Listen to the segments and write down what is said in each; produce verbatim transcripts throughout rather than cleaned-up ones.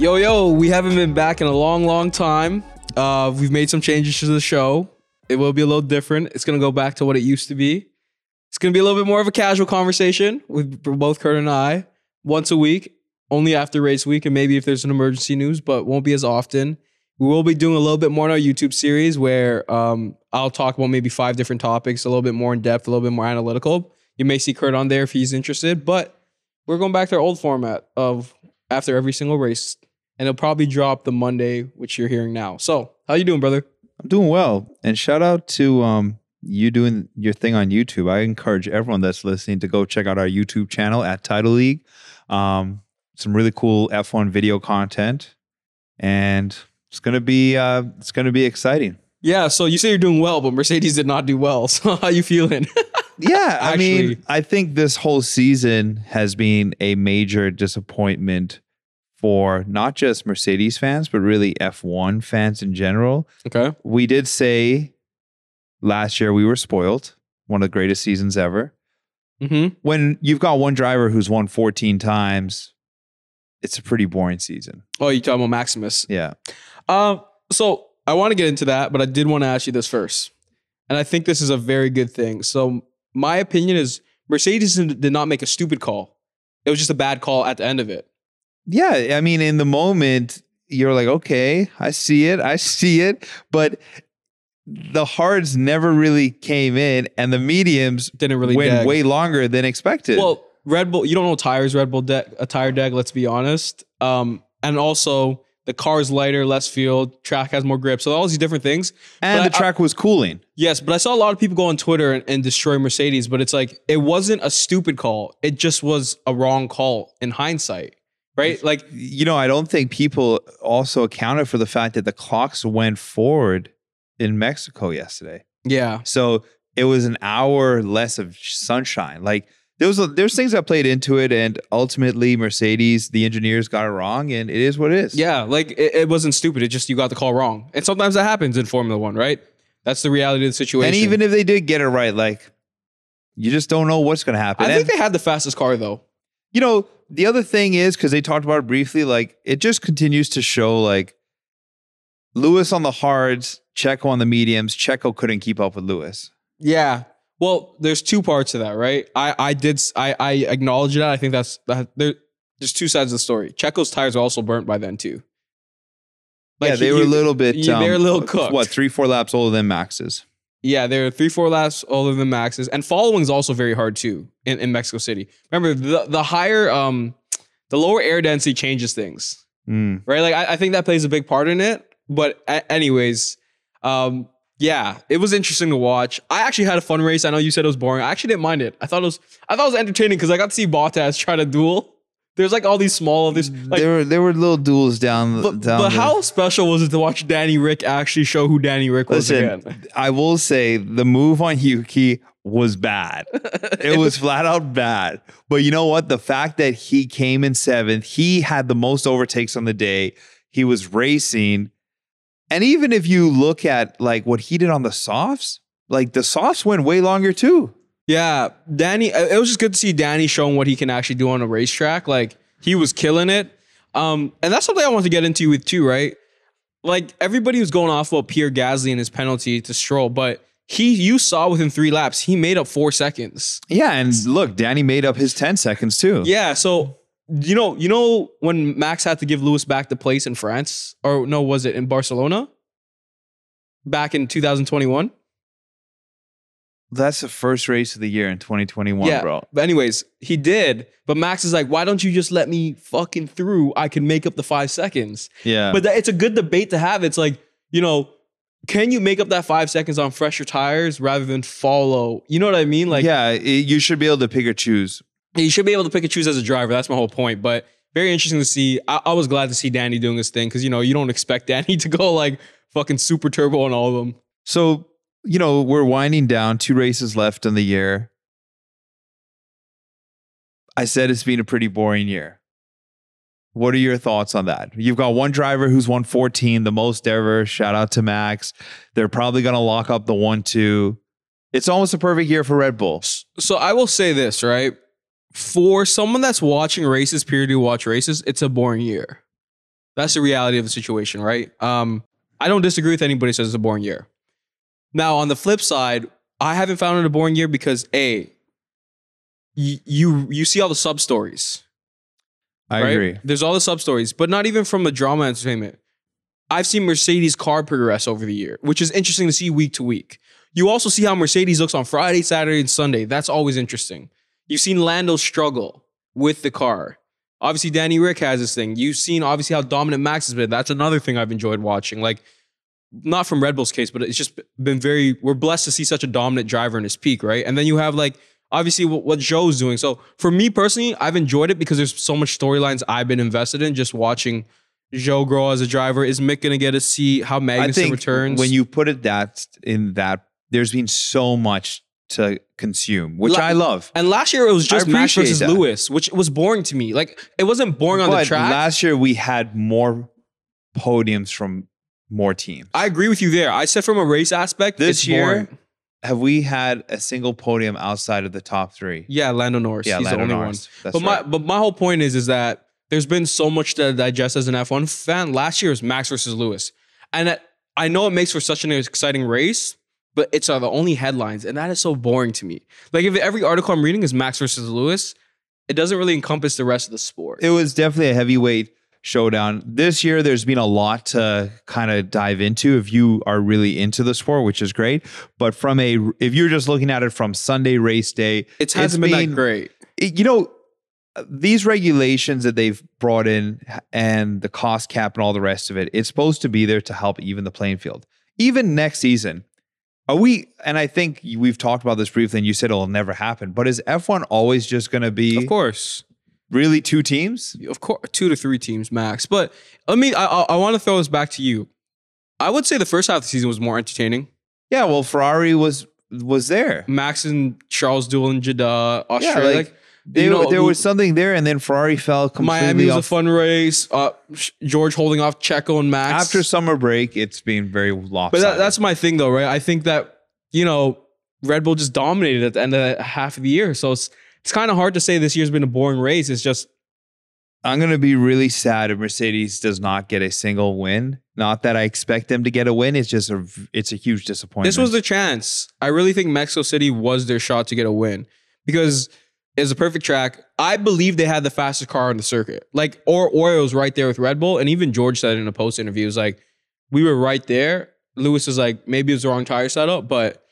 Yo, yo, we haven't been back in a long, long time. Uh, we've made some changes to the show. It will be a little different. It's going to go back to what it used to be. It's going to be a little bit more of a casual conversation with both Kurt and I once a week, only after race week, and maybe if there's an emergency news, but won't be as often. We will be doing a little bit more in our YouTube series where um, I'll talk about maybe five different topics, a little bit more in depth, a little bit more analytical. You may see Kurt on there if he's interested, but we're going back to our old format of after every single race, and it'll probably drop the Monday, which you're hearing now. So how you doing, brother? I'm doing well, and shout out to um, you doing your thing on YouTube. I encourage everyone that's listening to go check out our YouTube channel at Title League. Um, some really cool F one video content, and it's gonna be uh, it's gonna be exciting. Yeah. So you say you're doing well, but Mercedes did not do well. So how you feeling? Yeah, I Actually. mean, I think this whole season has been a major disappointment for not just Mercedes fans, but really F one fans in general. Okay. We did say last year we were spoiled, one of the greatest seasons ever. Mm-hmm. When you've got one driver who's won fourteen times, it's a pretty boring season. Oh, you're talking about Maximus. Yeah. Uh, so I want to get into that, but I did want to ask you this first. And I think this is a very good thing. So my opinion is Mercedes did not make a stupid call. It was just a bad call at the end of it. Yeah. I mean, in the moment, you're like, okay, I see it. I see it. But the hards never really came in and the mediums didn't really went deg. way longer than expected. Well, Red Bull, you don't know tires, Red Bull deck, a tire deck, let's be honest. Um, and also the car is lighter, less fuel, track has more grip. So all these different things. And but the I, track was cooling. Yes, but I saw a lot of people go on Twitter and, and destroy Mercedes, but it's like, it wasn't a stupid call. It just was a wrong call in hindsight, right? Like, you know, I don't think people also accounted for the fact that the clocks went forward in Mexico yesterday. Yeah. So it was an hour less of sunshine. Like there was, a, there's things that played into it, and ultimately Mercedes, the engineers got it wrong, and it is what it is. Yeah, like it, it wasn't stupid. It just, you got the call wrong. And sometimes that happens in Formula One, right? That's the reality of the situation. And even if they did get it right, like you just don't know what's going to happen. I and, think they had the fastest car though. You know, the other thing is, because they talked about it briefly, like it just continues to show like Lewis on the hards, Checo on the mediums. Checo couldn't keep up with Lewis. Yeah. Well, there's two parts to that, right? I, I did I, I acknowledge that. I think that's that, there, there's two sides of the story. Checo's tires are also burnt by then too. Like yeah, they he, were a little bit. He, um, they were a little cooked. What, three, four laps older than Max's? Yeah, they were three, four laps older than Max's, and following is also very hard too in, in Mexico City. Remember, the the higher, um, the lower air density changes things, mm. right? Like I, I think that plays a big part in it. But a- anyways, um. Yeah, it was interesting to watch. I actually had a fun race. I know you said it was boring. I actually didn't mind it. I thought it was I thought it was entertaining because I got to see Bottas try to duel. There's like all these small there's like, there were there were little duels down, but, down but the But how special was it to watch Danny Rick actually show who Danny Rick was Listen, again? I will say the move on Yuki was bad. It was flat out bad. But you know what? The fact that he came in seventh, he had the most overtakes on the day. He was racing. And even if you look at like what he did on the softs, like the softs went way longer too. Yeah, Danny, it was just good to see Danny showing what he can actually do on a racetrack. Like he was killing it. Um, and that's something I want to get into with too, right? Like everybody was going off about Pierre Gasly and his penalty to Stroll, but he, you saw within three laps, he made up four seconds. Yeah, and look, Danny made up his ten seconds too. Yeah, so... You know, you know when Max had to give Lewis back the place in France, or no, was it in Barcelona? Back in two thousand twenty-one. That's the first race of the year in twenty twenty-one, yeah, bro. But anyways, he did. But Max is like, why don't you just let me fucking through? I can make up the five seconds. Yeah. But that, it's a good debate to have. It's like, you know, can you make up that five seconds on fresher tires rather than follow? You know what I mean? Like, yeah, it, you should be able to pick or choose. You should be able to pick and choose as a driver. That's my whole point. But very interesting to see. I, I was glad to see Danny doing his thing because, you know, you don't expect Danny to go like fucking super turbo on all of them. So, you know, we're winding down. Two races left in the year. I said it's been a pretty boring year. What are your thoughts on that? You've got one driver who's won fourteen, the most ever. Shout out to Max. They're probably going to lock up the one two. It's almost a perfect year for Red Bull. So I will say this, right? For someone that's watching races, purely watch races, it's a boring year. That's the reality of the situation, right? Um, I don't disagree with anybody who says it's a boring year. Now, on the flip side, I haven't found it a boring year because, A, you you, you see all the sub-stories. I right? agree. There's all the sub-stories, but not even from a drama entertainment. I've seen Mercedes' car progress over the year, which is interesting to see week to week. You also see how Mercedes looks on Friday, Saturday, and Sunday. That's always interesting. You've seen Lando struggle with the car. Obviously, Danny Rick has this thing. You've seen, obviously, how dominant Max has been. That's another thing I've enjoyed watching. Like, not from Red Bull's case, but it's just been very, we're blessed to see such a dominant driver in his peak, right? And then you have, like, obviously what, what Joe's doing. So for me personally, I've enjoyed it because there's so much storylines I've been invested in just watching Joe grow as a driver. Is Mick going to get to see how Magnussen returns? When you put it that in that, there's been so much to consume, which La I love. And last year it was just Max versus that. Lewis, which was boring to me. Like, it wasn't boring but on the track. Last year we had more podiums from more teams. I agree with you there. I said from a race aspect, this year, boring. Have we had a single podium outside of the top three? Yeah, Lando Norris. Yeah, He's Lando the only Norris. one. That's but right. my but my whole point is is that there's been so much to digest as an F one fan. Last year was Max versus Lewis, and I know it makes for such an exciting race, but it's uh, the only headlines, and that is so boring to me. Like, if every article I'm reading is Max versus Lewis, it doesn't really encompass the rest of the sport. It was definitely a heavyweight showdown. This year, there's been a lot to kind of dive into if you are really into the sport, which is great. But from a, if you're just looking at it from Sunday race day, it hasn't been that great. It, you know, these regulations that they've brought in and the cost cap and all the rest of it, it's supposed to be there to help even the playing field. Even next season, are we, and I think we've talked about this briefly and you said it'll never happen, but is F one always just going to be? Of course. Really, two teams? Of course, two to three teams max. But let me, I, I, I want to throw this back to you. I would say the first half of the season was more entertaining. Yeah, well, Ferrari was was there. Max and Charles duel in Jeddah, Australia. Yeah, like, like, they, you know, there was something there, and then Ferrari fell completely Miami was off. A fun race. Uh, George holding off Checo and Max. After summer break, it's been very lopsided. But that, that's my thing, though, right? I think that, you know, Red Bull just dominated at the end of the half of the year, so it's It's kind of hard to say this year's been a boring race. It's just, I'm going to be really sad if Mercedes does not get a single win. Not that I expect them to get a win. It's just a, it's a huge disappointment. This was the chance. I really think Mexico City was their shot to get a win because it's a perfect track. I believe they had the fastest car on the circuit. Like, or Oreo's right there with Red Bull. And even George said in a post interview, was like, we were right there. Lewis is like, maybe it was the wrong tire setup, but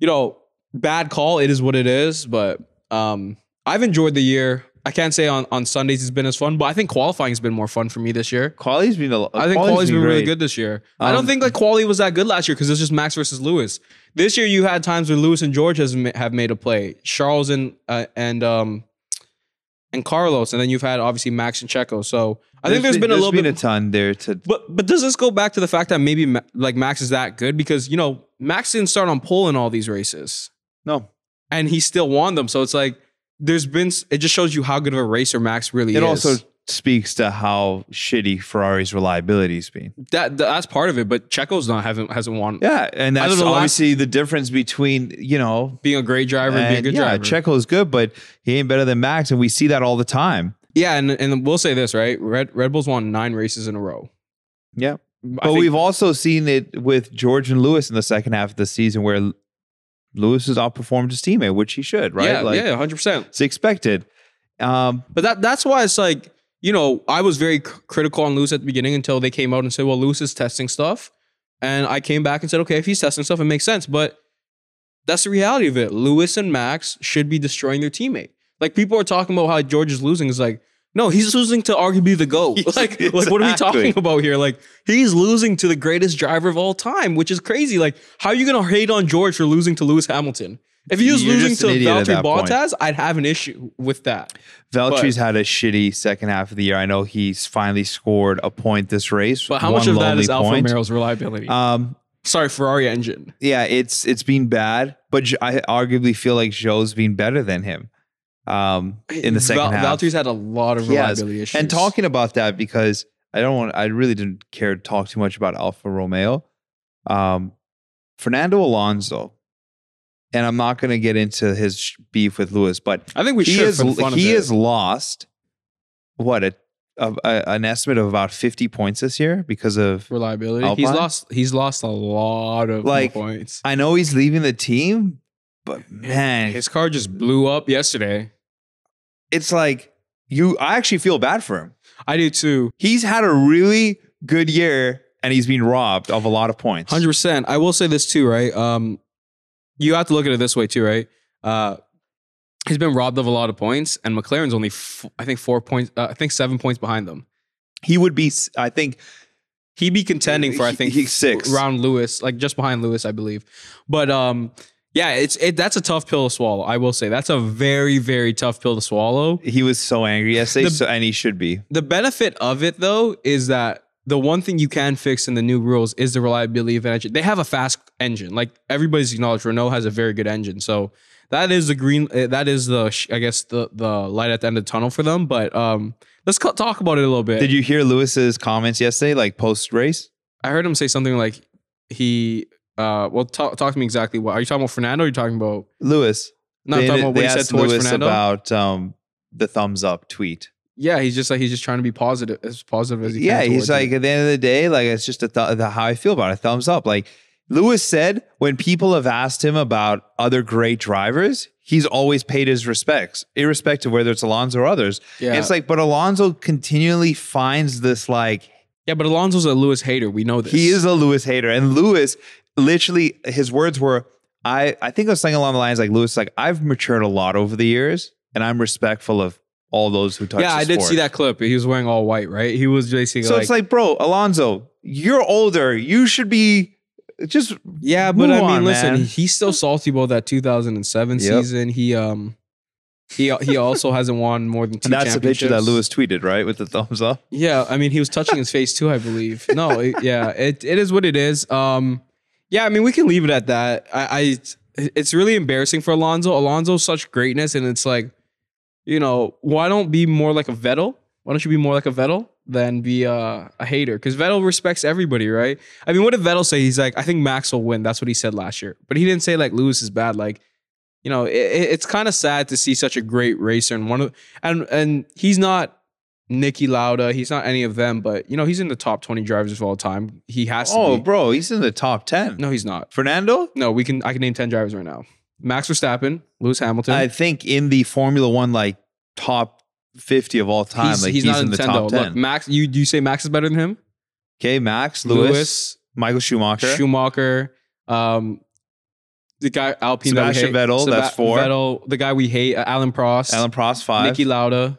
you know, bad call. It is what it is, but Um, I've enjoyed the year. I can't say on, on Sundays it's been as fun, but I think qualifying has been more fun for me this year. Quali's been a lot. I think quali's been, been really good this year. Um, I don't think like quali was that good last year because it's just Max versus Lewis. This year you had times where Lewis and George has have made a play, Charles and uh, and um and Carlos, and then you've had obviously Max and Checo. So I think there's been, been a there's little been bit a ton there to. But but does this go back to the fact that maybe like Max is that good because you know Max didn't start on pole in all these races. No. And he still won them. So it's like, there's been, it just shows you how good of a racer Max really is. It also speaks to how shitty Ferrari's reliability has been. That, that's part of it, but Checo's not, haven't, hasn't won. Yeah, and that's obviously the difference between, you know, being a great driver and being a good driver. Yeah, Checo's good, but he ain't better than Max, and we see that all the time. Yeah, and, and we'll say this, right? Red, Red Bull's won nine races in a row. Yeah, but we've also seen it with George and Lewis in the second half of the season where Lewis has outperformed his teammate, which he should, right? Yeah, like, yeah, one hundred percent. It's expected. Um, but that that's why it's like, you know, I was very critical on Lewis at the beginning until they came out and said, well, Lewis is testing stuff. And I came back and said, okay, if he's testing stuff, it makes sense. But that's the reality of it. Lewis and Max should be destroying their teammate. Like, people are talking about how George is losing. It's like, no, he's losing to arguably the GOAT. Like, exactly. Like, what are we talking about here? Like, he's losing to the greatest driver of all time, which is crazy. Like, how are you going to hate on George for losing to Lewis Hamilton? If he was You're losing to Valtteri Bottas, point. I'd have an issue with that. Valtteri's but, had a shitty second half of the year. I know he's finally scored a point this race. But how much of that is Alfa Romeo's reliability? Um, Sorry, Ferrari engine. Yeah, it's it's been bad. But I arguably feel like Joe's been better than him. Um, in the second Val half, Valtteri's had a lot of reliability issues. And talking about that, because I don't want, I really didn't care to talk too much about Alfa Romeo. Um, Fernando Alonso, and I'm not going to get into his beef with Lewis, but I think we he should. Is, he has lost what a a, a, an estimate of about fifty points this year because of reliability. Alpine. He's lost. He's lost a lot of like, points. I know he's leaving the team, but man, his car just blew up yesterday. It's like you. I actually feel bad for him. I do too. He's had a really good year, and he's been robbed of a lot of points. one hundred percent. I will say this too, right? Um, you have to look at it this way too, right? Uh, he's been robbed of a lot of points, and McLaren's only, f I think, four points. Uh, I think seven points behind them. He would be, I think, he'd be contending for, I think, he, six round Lewis, like just behind Lewis, I believe. But um, yeah, it's it, that's a tough pill to swallow. I will say that's a very, very tough pill to swallow. He was so angry yesterday, the, so, and he should be. The benefit of it though is that the one thing you can fix in the new rules is the reliability of engine. They have a fast engine. Like everybody's acknowledged, Renault has a very good engine. So that is the green, that is the, I guess, the the light at the end of the tunnel for them. But um, let's talk about it a little bit. Did you hear Lewis's comments yesterday, like post race? I heard him say something like he, uh, well, talk, talk to me exactly what. Are you talking about Fernando or are you talking about Lewis? No, I'm talking about what he said towards Lewis Fernando. About um, the thumbs up tweet. Yeah, he's just like he's just trying to be positive, as positive as he can. Yeah, he's like at the end of the day, like it's just a th the how I feel about it. Thumbs up. Like Lewis said, when people have asked him about other great drivers, he's always paid his respects, irrespective of whether it's Alonso or others. Yeah, and it's like, but Alonso continually finds this like. Yeah, but Alonso's a Lewis hater. We know this. He is a Lewis hater, and Lewis literally his words were, I I think I was saying along the lines like Lewis, like I've matured a lot over the years, and I'm respectful of all those who touch yeah, the I sport. Did see that clip. He was wearing all white, right? He was basically so like, it's like, bro, Alonso, you're older. You should be just yeah. But I mean, on, listen, man. He's still salty about that two thousand seven yep. season. He um, he he also hasn't won more than two. And that's the picture that Lewis tweeted, right, with the thumbs up. Yeah, I mean, he was touching his face too, I believe. No, it, yeah, it it is what it is. Um, yeah, I mean, we can leave it at that. I, I it's really embarrassing for Alonso. Alonso's such greatness, and it's like, you know, why don't be more like a Vettel? Why don't you be more like a Vettel than be uh, a hater? Because Vettel respects everybody, right? I mean, what did Vettel say? He's like, I think Max will win. That's what he said last year. But he didn't say like Lewis is bad. Like, you know, it, it's kind of sad to see such a great racer and one of and and he's not Nicky Lauda. He's not any of them. But you know, he's in the top twenty drivers of all time. He has to. Oh, be. Bro, he's in the top ten. No, he's not. Fernando? No, we can. I can name ten drivers right now. Max Verstappen, Lewis Hamilton. I think in the Formula One, like top fifty of all time, he's, like he's, he's not in the top ten. Look, Max, you do you say Max is better than him? Okay, Max, Lewis, Lewis Michael Schumacher, Schumacher, um, the guy Alpine, Sebastian that we hate, Vettel, Seb that's four. Vettel, the guy we hate, uh, Alan Prost, Alan Prost five, Nicky Lauda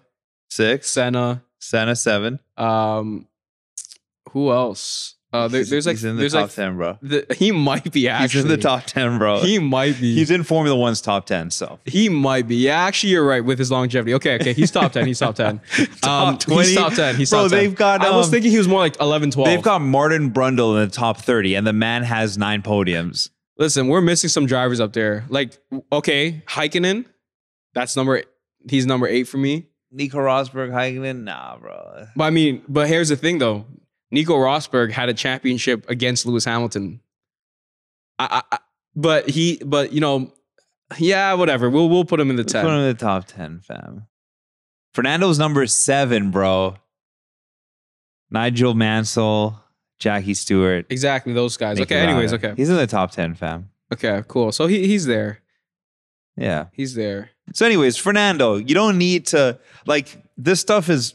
six, Senna, Senna seven. Um, who else? Uh, there, there's like he's in the there's top like, ten, bro. The, he might be actually he's in the top ten, bro. He might be. He's in Formula One's top ten, so he might be. Yeah, actually, you're right with his longevity. Okay, okay, he's top ten. He's top ten. top um, twenty. He's top ten. He's bro, top ten. They've got. Um, I was thinking he was more like eleven, twelve. They've got Martin Brundle in the top thirty, and the man has nine podiums. Listen, we're missing some drivers up there. Like, okay, Häkkinen. That's number. He's number eight for me. Nico Rosberg, Häkkinen, nah, bro. But I mean, but here's the thing, though. Nico Rosberg had a championship against Lewis Hamilton. I, I, I, but he, but you know, yeah, whatever. We'll we'll put him in the we'll ten. Put him in the top ten, fam. Fernando's number seven, bro. Nigel Mansell, Jackie Stewart, exactly those guys. Nicky okay, Lauda. Anyways, okay, he's in the top ten, fam. Okay, cool. So he he's there. Yeah, he's there. So, anyways, Fernando, you don't need to like this stuff is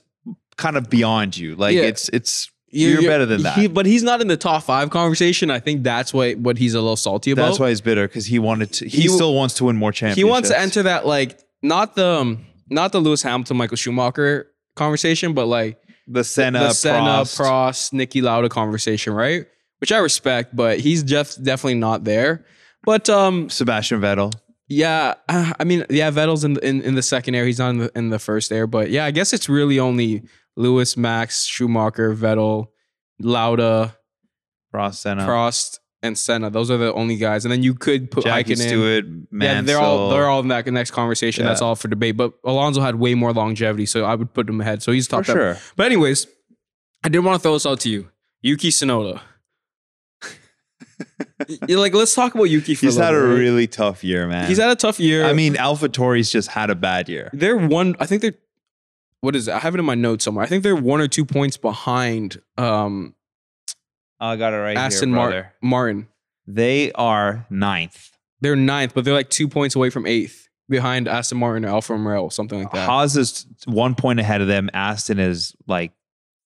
kind of beyond you. Like yeah. it's it's. You're, you're better than that. He, but he's not in the top five conversation. I think that's why what he's a little salty about. That's why he's bitter because he wanted to, he, he still wants to win more championships. He wants to enter that like not the um, not the Lewis Hamilton Michael Schumacher conversation, but like the Senna the, the Senna Prost. Prost Nicky Lauda conversation, right? Which I respect, but he's just definitely not there. But um, Sebastian Vettel. Yeah, I mean, yeah, Vettel's in, in in the second air. He's not in the in the first air, but yeah, I guess it's really only Lewis, Max, Schumacher, Vettel, Lauda, Prost, Senna. Prost, and Senna. Those are the only guys. And then you could put Jackie Stewart, Mansell. Yeah, they're all they're all in that next conversation. Yeah. That's all for debate. But Alonso had way more longevity, so I would put him ahead. So he's top for sure. But anyways, I did want to throw this out to you, Yuki Tsunoda. You're like, let's talk about Yuki for a little bit. He's had a really tough year, man. He's had a tough year. I mean, AlphaTauri's just had a bad year. They're one. I think they're. what is it? I have it in my notes somewhere. I think they're one or two points behind. Um, I got it right Aston here, brother. Aston Martin. They are ninth. They're ninth, but they're like two points away from eighth, behind Aston Martin or Alfa Romeo, something like that. Haas is one point ahead of them. Aston is like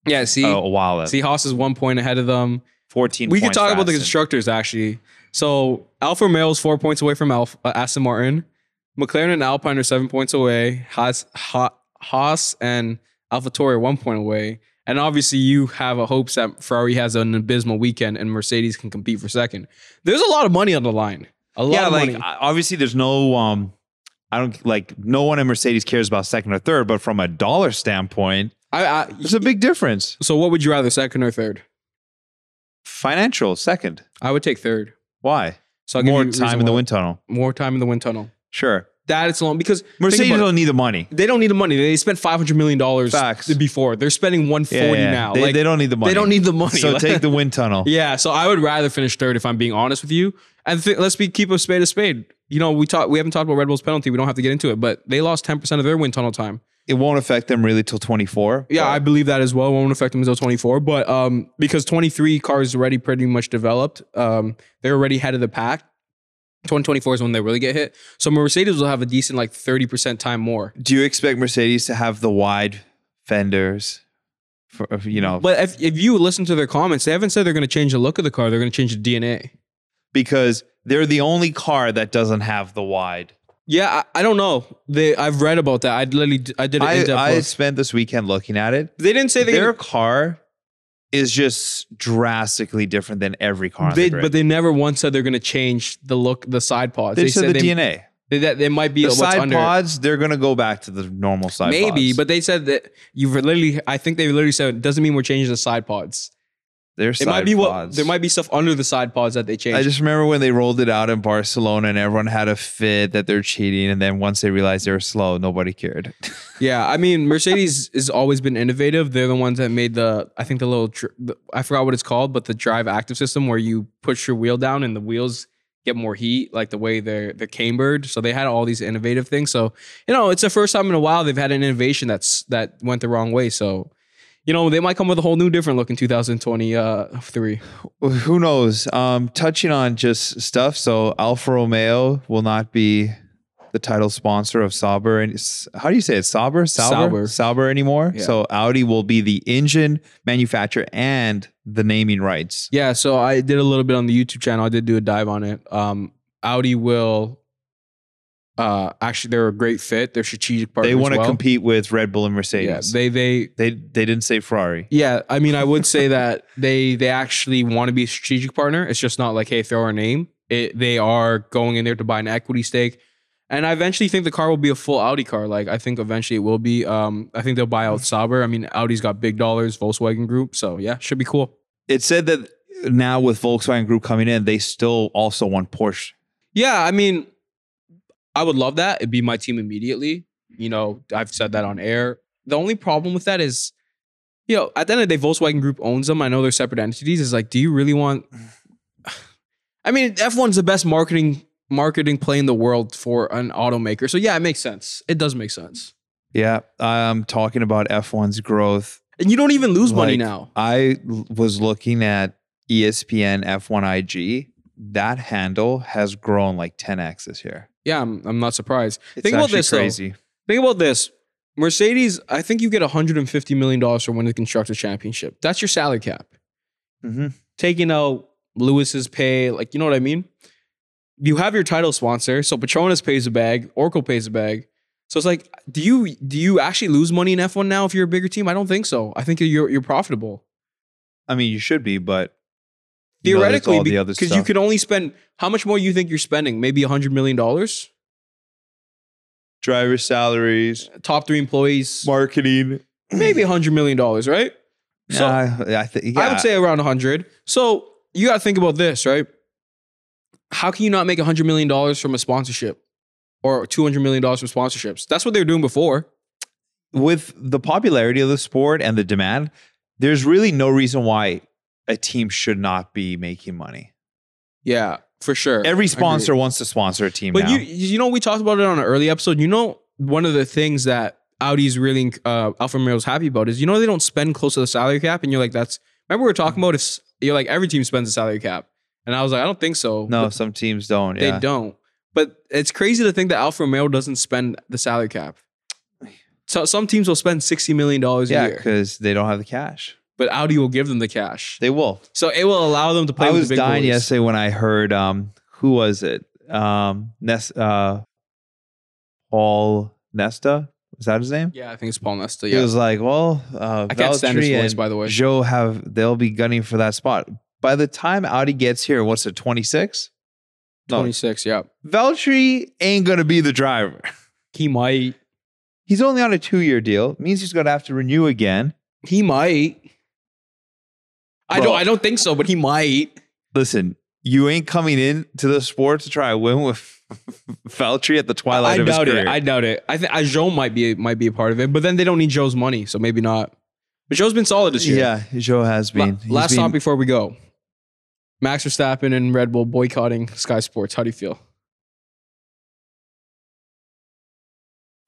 yeah, see, a, a while up. See, Haas is one point ahead of them. fourteen we points. We could talk about Aston. The constructors, actually. So Alfa Romeo is four points away from Alfa, uh, Aston Martin. McLaren and Alpine are seven points away. Haas, ha, Haas and AlphaTauri are one point away. And obviously, you have a hopes that Ferrari has an abysmal weekend and Mercedes can compete for second. There's a lot of money on the line. A lot yeah, of like, money. Obviously, there's no... Um, I don't like no one in Mercedes cares about second or third, but from a dollar standpoint, I, I, there's a big difference. So what would you rather, second or third? Financial, second. I would take third. Why? So I'll more give you time in the wind tunnel. More time in the wind tunnel. Sure. That it's long because Mercedes don't it. need the money. They don't need the money. They spent five hundred million dollars Facts. before. They're spending one forty yeah, yeah. now. They, like, they don't need the money. They don't need the money. So take the wind tunnel. Yeah. So I would rather finish third if I'm being honest with you. And th- let's be keep a spade a spade. You know, we talk, we haven't talked about Red Bull's penalty. We don't have to get into it, but they lost ten percent of their wind tunnel time. It won't affect them really till twenty-four. Yeah, I believe that as well. It won't affect them until twenty-four. But um, because twenty-three cars already pretty much developed, um, they're already head of the pack. twenty twenty-four is when they really get hit. So Mercedes will have a decent like thirty percent time more. Do you expect Mercedes to have the wide fenders? For, you know, but if, if you listen to their comments, they haven't said they're going to change the look of the car. They're going to change the D N A. Because they're the only car that doesn't have the wide. Yeah, I, I don't know. They, I've read about that. I literally, I did. An I, I spent this weekend looking at it. They didn't say they their gonna, car is just drastically different than every car. They, on the grid. But they never once said they're going to change the look, the side pods. They, they said, said the they, D N A. They, that they might be the what's side under. pods. They're going to go back to the normal side. Maybe, pods. Maybe, but they said that you've literally. I think they literally said it doesn't mean we're changing the side pods. Their side it might be pods. What there might be stuff under the side pods that they changed. I just remember when they rolled it out in Barcelona and everyone had a fit that they're cheating, and then once they realized they were slow, nobody cared. Yeah, I mean Mercedes has always been innovative. They're the ones that made the I think the little the, I forgot what it's called, but the drive active system where you push your wheel down and the wheels get more heat, like the way they're they're cambered. So they had all these innovative things. So you know it's the first time in a while they've had an innovation that's that went the wrong way. So. You know, they might come with a whole new different look in two thousand twenty-three. Uh, Who knows? Um, touching on just stuff. So Alfa Romeo will not be the title sponsor of Sauber. And how do you say it? Sauber? Sauber? Sauber, Sauber anymore. Yeah. So Audi will be the engine manufacturer and the naming rights. Yeah. So I did a little bit on the YouTube channel. I did do a dive on it. Um, Audi will... Uh, actually, they're a great fit. They're strategic partners. They want to well. compete with Red Bull and Mercedes. Yeah, they, they they they didn't say Ferrari. Yeah, I mean, I would say that they they actually want to be a strategic partner. It's just not like, hey, throw our name. It, they are going in there to buy an equity stake, and I eventually think the car will be a full Audi car. Like I think eventually it will be. Um, I think they'll buy out Sauber. I mean, Audi's got big dollars, Volkswagen Group. So yeah, should be cool. It said that now with Volkswagen Group coming in, they still also want Porsche. Yeah, I mean. I would love that. It'd be my team immediately. You know, I've said that on air. The only problem with that is, you know, at the end of the day, Volkswagen Group owns them. I know they're separate entities. It's like, do you really want... I mean, F one's the best marketing marketing play in the world for an automaker. So yeah, it makes sense. It does make sense. Yeah, I'm talking about F one's growth. And you don't even lose like, money now. I was looking at E S P N F one I G. That handle has grown like ten x this year. Yeah, I'm, I'm not surprised. It's Think about this, crazy. Though. Think about this. Mercedes, I think you get one hundred fifty million dollars for winning the Constructors' Championship. That's your salary cap. Mm-hmm. Taking out Lewis's pay, like, you know what I mean? You have your title sponsor, so Petronas pays a bag, Oracle pays a bag. So it's like, do you do you actually lose money in F one now if you're a bigger team? I don't think so. I think you're you're profitable. I mean, you should be, but... Theoretically, because you can only spend how much more you think you're spending? Maybe a hundred million dollars. Driver salaries, top three employees, marketing, maybe a hundred million dollars, right? So uh, I, th- yeah. I would say around a hundred. So you got to think about this, right? How can you not make a hundred million dollars from a sponsorship or two hundred million dollars from sponsorships? That's what they were doing before. With the popularity of the sport and the demand, there's really no reason why a team should not be making money. Yeah, for sure. Every sponsor wants to sponsor a team but now. But you, you know, we talked about it on an early episode. You know, one of the things that Audi's really, uh, Alfa Romeo's happy about is, you know, they don't spend close to the salary cap. And you're like, that's, remember we were talking about if you're like, every team spends a salary cap. And I was like, I don't think so. No, but some teams don't. They yeah. don't. But it's crazy to think that Alfa Romeo doesn't spend the salary cap. So some teams will spend sixty million dollars a yeah, year. Yeah, because they don't have the cash. But Audi will give them the cash. They will. So it will allow them to play I with the big boys. I was dying yesterday when I heard, um, who was it? Um, Ness, uh, Paul Nesta? Is that his name? Yeah, I think it's Paul Nesta. Yeah. He was like, well, uh, I can't stand his voice, by the way. Joe have, they'll be gunning for that spot. By the time Audi gets here, what's it, twenty-six? No. twenty-six, yeah. Valtteri ain't going to be the driver. He might. He's only on a two-year deal. It means he's going to have to renew again. He might. Bro, I don't I don't think so, but he might. Listen, you ain't coming in to the sport to try to win with Valtteri at the twilight I of his career. It. I doubt it. I think Joe might be might be a part of it, but then they don't need Joe's money, so maybe not. But Joe's been solid this year. Yeah, Joe has been. La last been... stop before we go. Max Verstappen and Red Bull boycotting Sky Sports. How do you feel?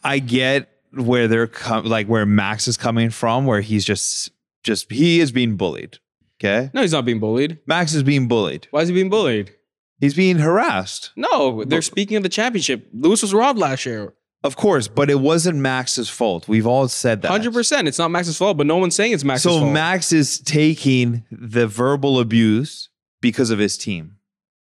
I get where they're like where Max is coming from, where he's just just he is being bullied. Okay. No, he's not being bullied. Max is being bullied. Why is he being bullied? He's being harassed. No, they're speaking of the championship. Lewis was robbed last year. Of course, but it wasn't Max's fault. We've all said that. one hundred percent. It's not Max's fault, but no one's saying it's Max's fault. So Max is taking the verbal abuse because of his team.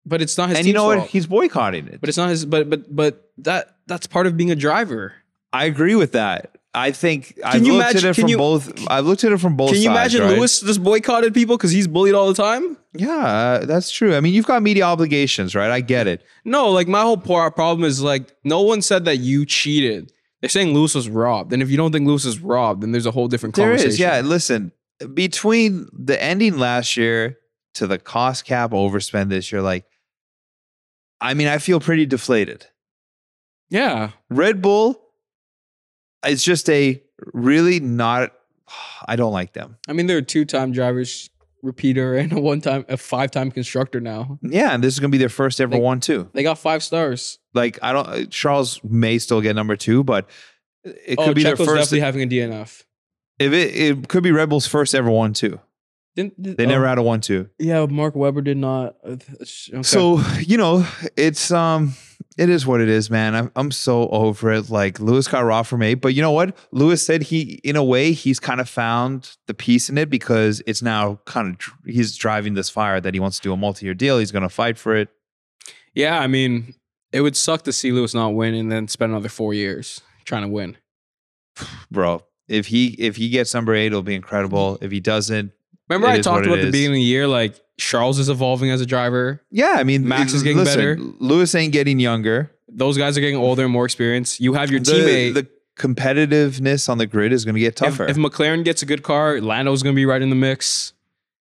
But it's not his team's fault. And you know what? He's boycotting it. But it's not his but but but that that's part of being a driver. I agree with that. I think I've looked at it from both. I've looked at it from both sides. Can you imagine Lewis just boycotted people because he's bullied all the time? Yeah, uh, that's true. I mean, you've got media obligations, right? I get it. No, like my whole problem is like no one said that you cheated. They're saying Lewis was robbed, and if you don't think Lewis is robbed, then there's a whole different conversation. There is, yeah. Listen, between the ending last year to the cost cap overspend this year, like, I mean, I feel pretty deflated. Yeah, Red Bull. It's just a really not, I don't like them. I mean, they're a two-time driver's repeater and a one-time, a five-time constructor now. Yeah, and this is going to be their first ever they, one, too. They got five stars. Like, I don't, Charles may still get number two, but it oh, could be Checo's their first. Definitely having a D N F. If it, it could be Red Bull's first ever one, too. Didn't, did, they never oh, had a one, two. Yeah, Mark Webber did not. Okay. So, you know, it's, um, it is what it is, man. I'm, I'm so over it. Like, Lewis got robbed from eight. But you know what? Lewis said he, in a way, he's kind of found the peace in it because it's now kind of, he's driving this fire that he wants to do a multi-year deal. He's going to fight for it. Yeah, I mean, it would suck to see Lewis not win and then spend another four years trying to win. Bro, if he, if he gets number eight, it'll be incredible. If he doesn't, remember I talked about the beginning of the year, like, Charles is evolving as a driver. Yeah, I mean, Max is getting listen, better. Lewis ain't getting younger. Those guys are getting older and more experienced. You have your the, teammate. The competitiveness on the grid is going to get tougher. If, if McLaren gets a good car, Lando's going to be right in the mix.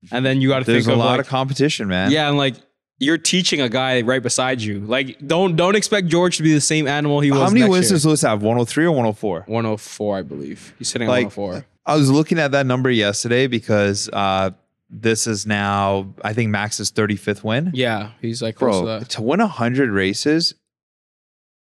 And then you got to think of there's a lot like, of competition, man. Yeah, and like you're teaching a guy right beside you. Like don't don't expect George to be the same animal he was next year. How many wins does Lewis have? one oh three or one oh four? one oh four, I believe. He's sitting like, at one oh four. I was looking at that number yesterday because uh this is now, I think Max's thirty-fifth win. Yeah, he's like close Bro, to that. To win one hundred races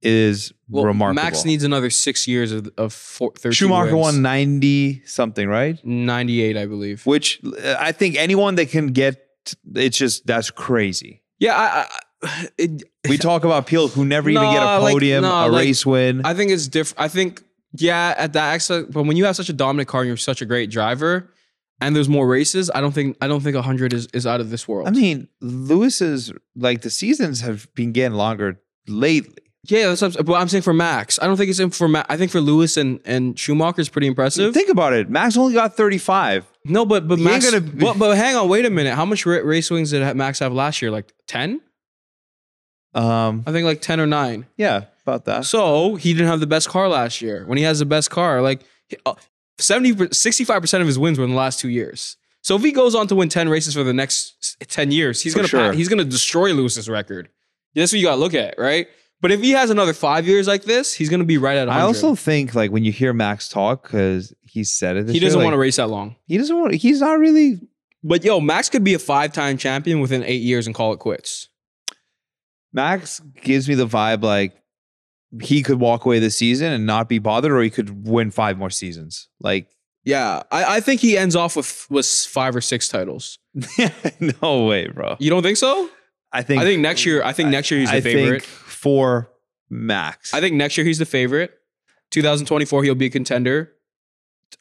is well, remarkable. Max needs another six years of, of four, thirteen Schumacher wins. Won ninety something, right? ninety-eight, I believe. Which I think anyone that can get, it's just, that's crazy. Yeah, I... I it, we talk about people who never nah, even get a podium, like, nah, a like, race win. I think it's different. I think, yeah, at that accident, but when you have such a dominant car and you're such a great driver... and there's more races. I don't think I don't think one hundred is, is out of this world. I mean, Lewis's like the seasons have been getting longer lately. Yeah, that's what I'm, but I'm saying for Max. I don't think it's for Max. I think for Lewis and and Schumacher is pretty impressive. Think about it. Max only got thirty-five. No, but but he Max. Gonna be but, but hang on, wait a minute. How much race wins did Max have last year? Like ten? Um, I think like ten or nine. Yeah, about that. So he didn't have the best car last year. When he has the best car, like. Uh, seventy, sixty-five percent of his wins were in the last two years. So if he goes on to win ten races for the next ten years, he's going to he's going to destroy Lewis's record. That's what you got to look at, right? But if he has another five years like this, he's going to be right at one hundred. I also think like when you hear Max talk, because he said it, this he doesn't year, want like, to race that long. He doesn't want. He's not really. But yo, Max could be a five-time champion within eight years and call it quits. Max gives me the vibe like he could walk away this season and not be bothered, or he could win five more seasons. Like, yeah, I, I think he ends off with, with five or six titles. No way, bro. You don't think so? I think I think next year. I think I, next year he's the I favorite think for Max. I think next year he's the favorite. twenty twenty-four, he'll be a contender.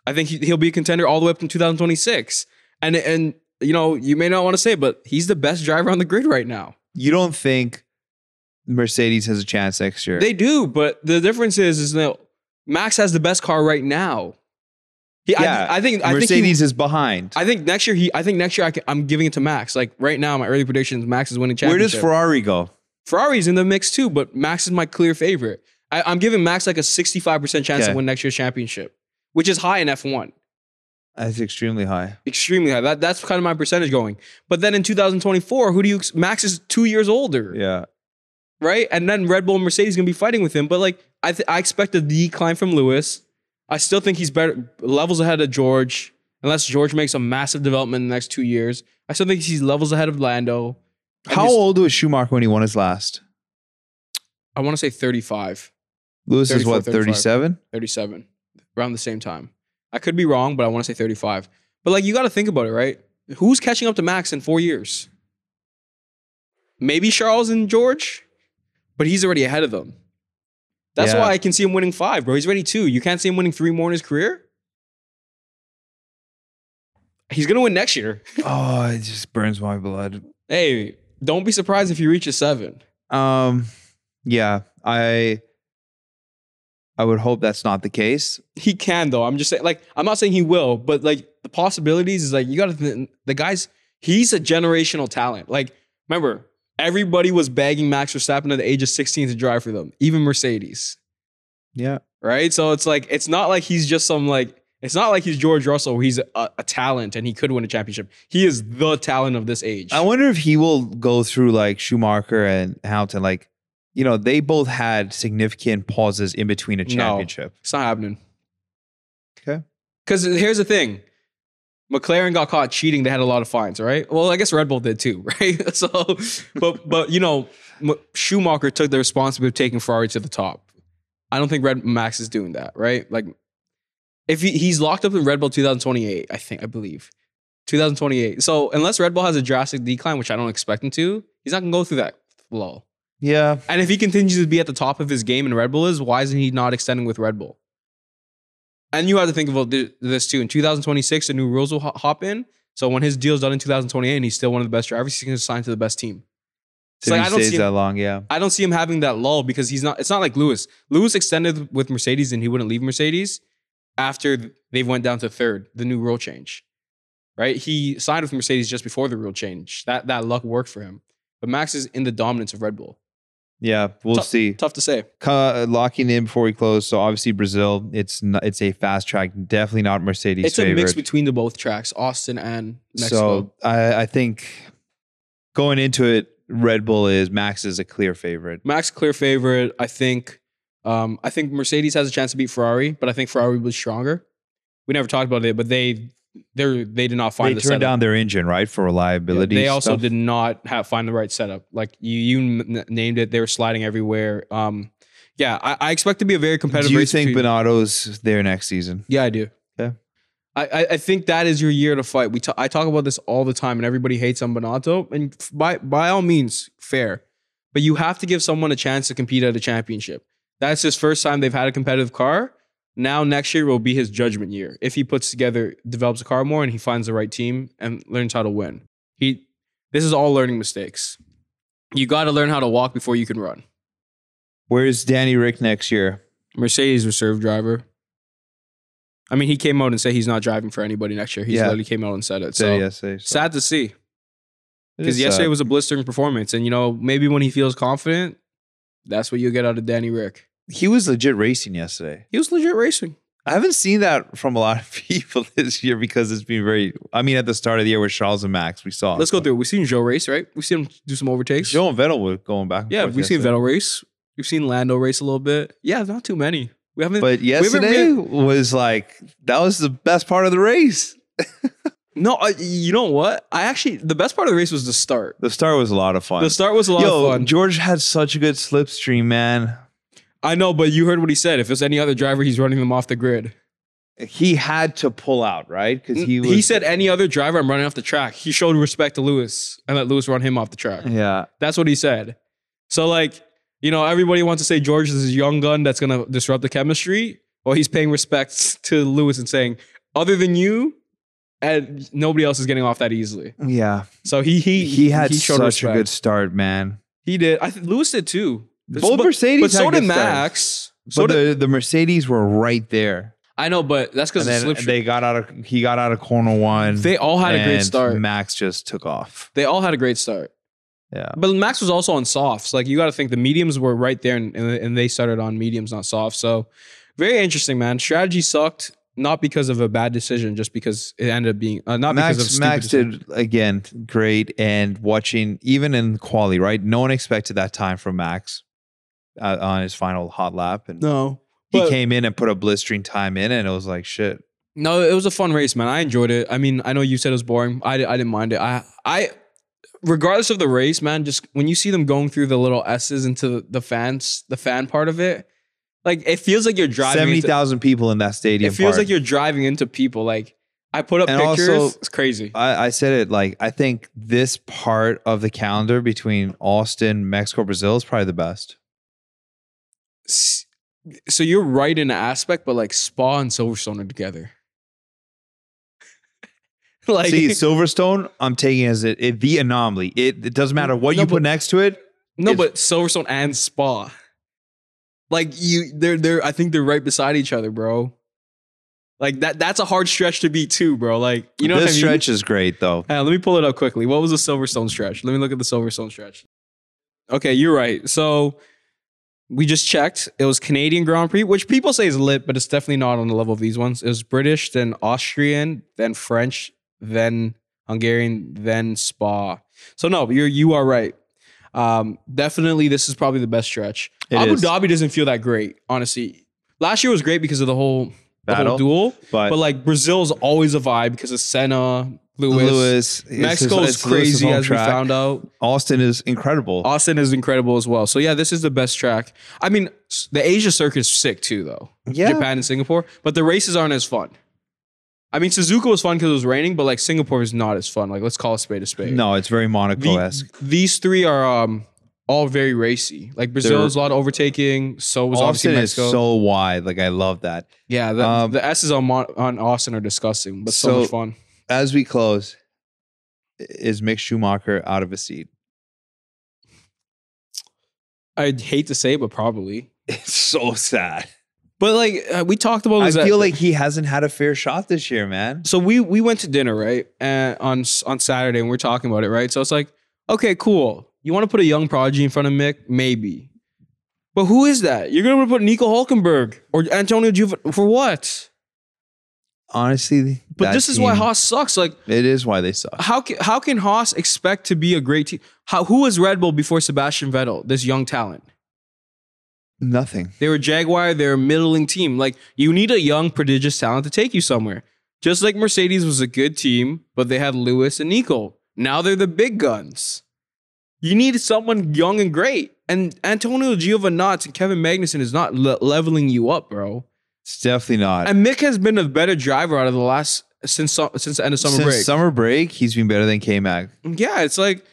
I think he, he'll be a contender all the way up to two thousand twenty-six. And and you know, you may not want to say, but he's the best driver on the grid right now. You don't think Mercedes has a chance next year? They do, but the difference is is that Max has the best car right now. He, yeah, I, I think I Mercedes think he, is behind. I think next year he. I think next year I can, I'm giving it to Max. Like right now, my early predictions: Max is winning championship. Where does Ferrari go? Ferrari's in the mix too, but Max is my clear favorite. I, I'm giving Max like a sixty-five percent chance okay. to win next year's championship, which is high in F one. That's extremely high. Extremely high. That that's kind of my percentage going. But then in two thousand twenty-four, who do you? Max is two years older. Yeah. Right, and then Red Bull and Mercedes gonna be fighting with him. But like I, th I expect a decline from Lewis. I still think he's better levels ahead of George, unless George makes a massive development in the next two years. I still think he's levels ahead of Lando. How old was Schumacher when he won his last? I want to say thirty-five. Lewis is what, thirty-seven? thirty-seven, around the same time. I could be wrong, but I want to say thirty-five. But like, you got to think about it, right? Who's catching up to Max in four years? Maybe Charles and George, but he's already ahead of them. That's yeah. why I can see him winning five, bro. He's already two. You can't see him winning three more in his career. He's going to win next year. Oh, it just burns my blood. Hey, don't be surprised if he reaches seven. Um, yeah, I I would hope that's not the case. He can, though. I'm just saying, like, I'm not saying he will, but like the possibilities is like, you got to, the guys, he's a generational talent. Like, remember, everybody was bagging Max Verstappen at the age of sixteen to drive for them, even Mercedes. Yeah. Right? So it's like, it's not like he's just some like, it's not like he's George Russell, where he's a, a talent and he could win a championship. He is the talent of this age. I wonder if he will go through like Schumacher and Hamilton. Like, you know, they both had significant pauses in between a championship. No, it's not happening. Okay. Because here's the thing. McLaren got caught cheating. They had a lot of fines, right? Well, I guess Red Bull did too, right? So, but, but you know, Schumacher took the responsibility of taking Ferrari to the top. I don't think Red Max is doing that, right? Like, if he, he's locked up in Red Bull two thousand twenty-eight, I think, I believe. two thousand twenty-eight. So, unless Red Bull has a drastic decline, which I don't expect him to, he's not going to go through that lull. Yeah. And if he continues to be at the top of his game and Red Bull is, why isn't he not extending with Red Bull? And you have to think about this too. In two thousand twenty-six, the new rules will hop in. So when his deal's done in two thousand twenty-eight and he's still one of the best drivers, he's going to sign to the best team. So like, I don't see him, that long, yeah. I don't see him having that lull because he's not, it's not like Lewis. Lewis extended with Mercedes and he wouldn't leave Mercedes after they went down to third, the new rule change, right? He signed with Mercedes just before the rule change. That, that luck worked for him. But Max is in the dominance of Red Bull. Yeah, we'll tough, see. Tough to say. Uh, locking in before we close. So obviously Brazil, it's not, it's a fast track. Definitely not Mercedes' It's a favorite. Mix between the both tracks, Austin and Mexico. So I, I think going into it, Red Bull is Max is a clear favorite. Max clear favorite. I think. Um, I think Mercedes has a chance to beat Ferrari, but I think Ferrari was stronger. We never talked about it, but they they they did not find. They the turned setup. down their engine, right, for reliability. Yeah, they also stuff. did not have find the right setup. Like you, you named it, they were sliding everywhere. Um, yeah, I, I expect to be a very competitive. Do you race think Binotto's there next season? Yeah, I do. Yeah, I I think that is your year to fight. We t I talk about this all the time, and everybody hates on Binotto, and by by all means, fair, but you have to give someone a chance to compete at a championship. That's his first time they've had a competitive car. Now next year will be his judgment year. If he puts together, develops a car more, and he finds the right team and learns how to win. He, this is all learning mistakes. You got to learn how to walk before you can run. Where's Danny Rick next year? Mercedes reserve driver. I mean, he came out and said he's not driving for anybody next year. He yeah. literally came out and said it. So, yeah, so. sad to see. Because yesterday sad. was a blistering performance. And, you know, maybe when he feels confident, that's what you get out of Danny Rick. He was legit racing yesterday. He was legit racing. I haven't seen that from a lot of people this year because it's been very... I mean, at the start of the year with Charles and Max, we saw... Let's go through. We've seen Joe race, right? We've seen him do some overtakes. Joe and Vettel were going back and yeah, forth. Yeah, we've yesterday. seen Vettel race. We've seen Lando race a little bit. Yeah, not too many. We haven't. But yesterday we haven't was like... That was the best part of the race. No, I, you know what? I actually... The best part of the race was the start. The start was a lot of fun. The start was a lot Yo, of fun. George had such a good slipstream, man. I know, but you heard what he said. If it's any other driver, he's running them off the grid. He had to pull out, right? Because he was, he said, any other driver, I'm running off the track. He showed respect to Lewis and let Lewis run him off the track. Yeah. That's what he said. So, like, you know, everybody wants to say George is this young gun that's going to disrupt the chemistry. Well, he's paying respects to Lewis and saying, other than you, and nobody else is getting off that easily. Yeah. So he he he had he showed such respect. A good start, man. He did. I think Lewis did too. Both but, Mercedes, but so did Max. So but did, the, the Mercedes were right there. I know, but that's because the they got out of he got out of corner one. They all had a great start. Max just took off. They all had a great start. Yeah. But Max was also on softs. Like, you got to think the mediums were right there, and, and they started on mediums, not softs. So very interesting, man. Strategy sucked. Not because of a bad decision, just because it ended up being uh, not Max, because of stupid Max did decision. Again great, and watching even in quali, right? No one expected that time from Max uh, on his final hot lap, and no, he came in and put a blistering time in, and it was like shit. No, it was a fun race, man. I enjoyed it. I mean, I know you said it was boring. I I didn't mind it. I I regardless of the race, man. Just when you see them going through the little S's into the fans, the fan part of it. Like, it feels like you're driving seventy thousand people in that stadium. It feels park. like you're driving into people. Like, I put up and pictures. Also, it's crazy. I, I said it, like, I think this part of the calendar between Austin, Mexico, Brazil is probably the best. So you're right in the aspect, but like Spa and Silverstone are together. Like, see, Silverstone, I'm taking as it, it the anomaly. It, it doesn't matter what no, you but, put next to it. No, but Silverstone and Spa. Like you, they're they're. I think they're right beside each other, bro. Like that. That's a hard stretch to beat too, bro. Like you know, this stretch is great though. Let me pull it up quickly. What was the Silverstone stretch? Let me look at the Silverstone stretch. Okay, you're right. So we just checked. It was Canadian Grand Prix, which people say is lit, but it's definitely not on the level of these ones. It was British, then Austrian, then French, then Hungarian, then Spa. So no, you're you are right. Um, definitely, this is probably the best stretch. It Abu is. Dhabi doesn't feel that great, honestly. Last year was great because of the whole, Battle, the whole duel, but, but like Brazil's always a vibe because of Senna, Lewis. Lewis Mexico is crazy, as track. we found out. Austin is incredible. Austin is incredible as well. So yeah, this is the best track. I mean, the Asia circuit is sick too, though. Yeah, Japan and Singapore, but the races aren't as fun. I mean, Suzuka was fun because it was raining, but like Singapore is not as fun. Like, let's call a spade a spade. No, it's very Monaco-esque. The, these three are um, all very racy. Like Brazil is a lot of overtaking. So was Austin obviously Mexico. Is so wide. Like I love that. Yeah, the, um, the S's on Mon on Austin are disgusting, but so, so much fun. As we close, is Mick Schumacher out of his seat? I'd hate to say, but probably. It's so sad. But like uh, we talked about, this I feel like he hasn't had a fair shot this year, man. So we we went to dinner right uh, on on Saturday, and we we're talking about it, right? So it's like, okay, cool. You want to put a young prodigy in front of Mick, maybe, but who is that? You're gonna put Nico Hülkenberg or Antonio Giovinazzi for what? Honestly, but this is team, why Haas sucks. Like it is why they suck. How can how can Haas expect to be a great team? How who was Red Bull before Sebastian Vettel? This young talent. Nothing. They were Jaguar. They're a middling team. Like you need a young, prodigious talent to take you somewhere. Just like Mercedes was a good team, but they had Lewis and Nico. Now they're the big guns. You need someone young and great. And Antonio Giovinazzi and Kevin Magnussen is not le leveling you up, bro. It's definitely not. And Mick has been a better driver out of the last since since the end of summer since break. Summer break, he's been better than K-Mag. Yeah, it's like.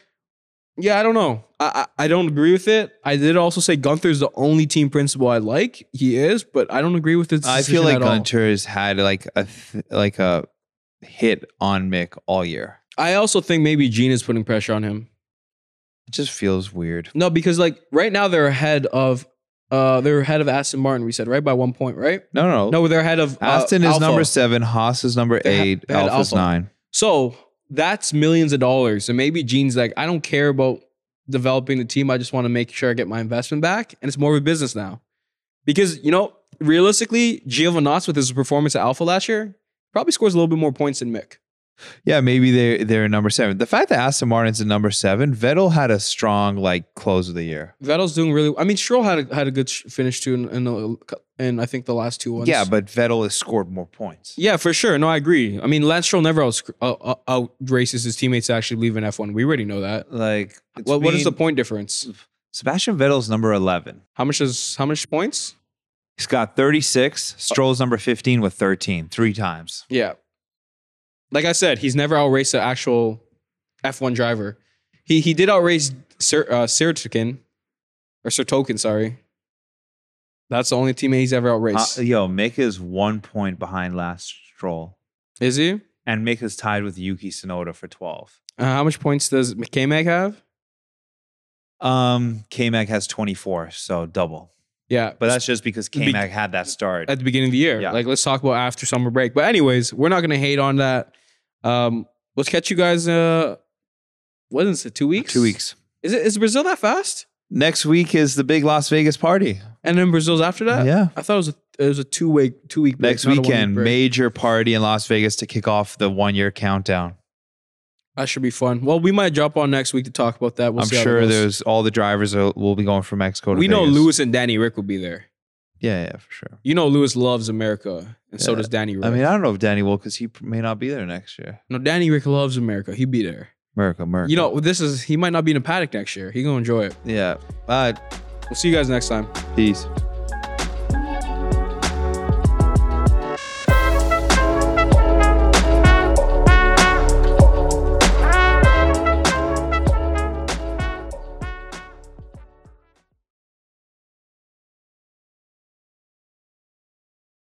Yeah, I don't know. I, I I don't agree with it. I did also say Gunther's the only team principal I like. He is, but I don't agree with this. I feel like Gunther has had like a th like a hit on Mick all year. I also think maybe Gene is putting pressure on him. It just feels weird. No, because like right now they're ahead of uh they're ahead of Aston Martin. We said right by one point, right? No, no, no. No, they're ahead of uh, Aston is Alpha. number seven, Haas is number they eight, Alpha is nine. So. That's millions of dollars. And maybe Gene's like, I don't care about developing the team. I just want to make sure I get my investment back. And it's more of a business now. Because, you know, realistically, Giovinazzi with his performance at Alpha last year probably scores a little bit more points than Mick. Yeah, maybe they're, they're number seven. The fact that Aston Martin's at number seven, Vettel had a strong, like, close of the year. Vettel's doing really well. I mean, Stroll had a, had a good finish, too, in, in, the, in, I think, the last two ones. Yeah, but Vettel has scored more points. Yeah, for sure. No, I agree. I mean, Lance Stroll never out, out, out races his teammates to actually leave in F one. We already know that. Like, what, been, what is the point difference? Sebastian Vettel's number eleven. How much is how much points? He's got thirty-six. Stroll's number fifteen with thirteen. Three times. Yeah. Like I said, he's never outraced an actual F one driver. He he did outrace Sir uh, Sirtokin or Sirtokin, sorry. That's the only teammate he's ever outraced. Uh, yo, Mick is one point behind last Stroll. Is he? And Mick is tied with Yuki Tsunoda for twelve. Uh, how much points does K-Mag have? Um, K-Mag has twenty-four, so double. Yeah. But that's just because K-Mag Be had that start. At the beginning of the year. Yeah. Like, let's talk about after summer break. But anyways, we're not going to hate on that. Um, let's catch you guys, uh, what is it, two weeks? Two weeks. Is it? Is Brazil that fast? Next week is the big Las Vegas party. And then Brazil's after that? Yeah. I thought it was a, it was a two-week two week break. Next weekend, major party in Las Vegas to kick off the one-year countdown. That should be fun. Well, we might drop on next week to talk about that. We'll I'm sure there's all the drivers are, will be going from Mexico to Vegas. We know Lewis and Danny Rick will be there. Yeah, yeah, for sure. You know Lewis loves America, and yeah. so does Danny Rick. I mean, I don't know if Danny will because he may not be there next year. No, Danny Rick loves America. He'd be there. America, America. You know, this is he might not be in a paddock next year. He's going to enjoy it. Yeah. All right. We'll see you guys next time. Peace.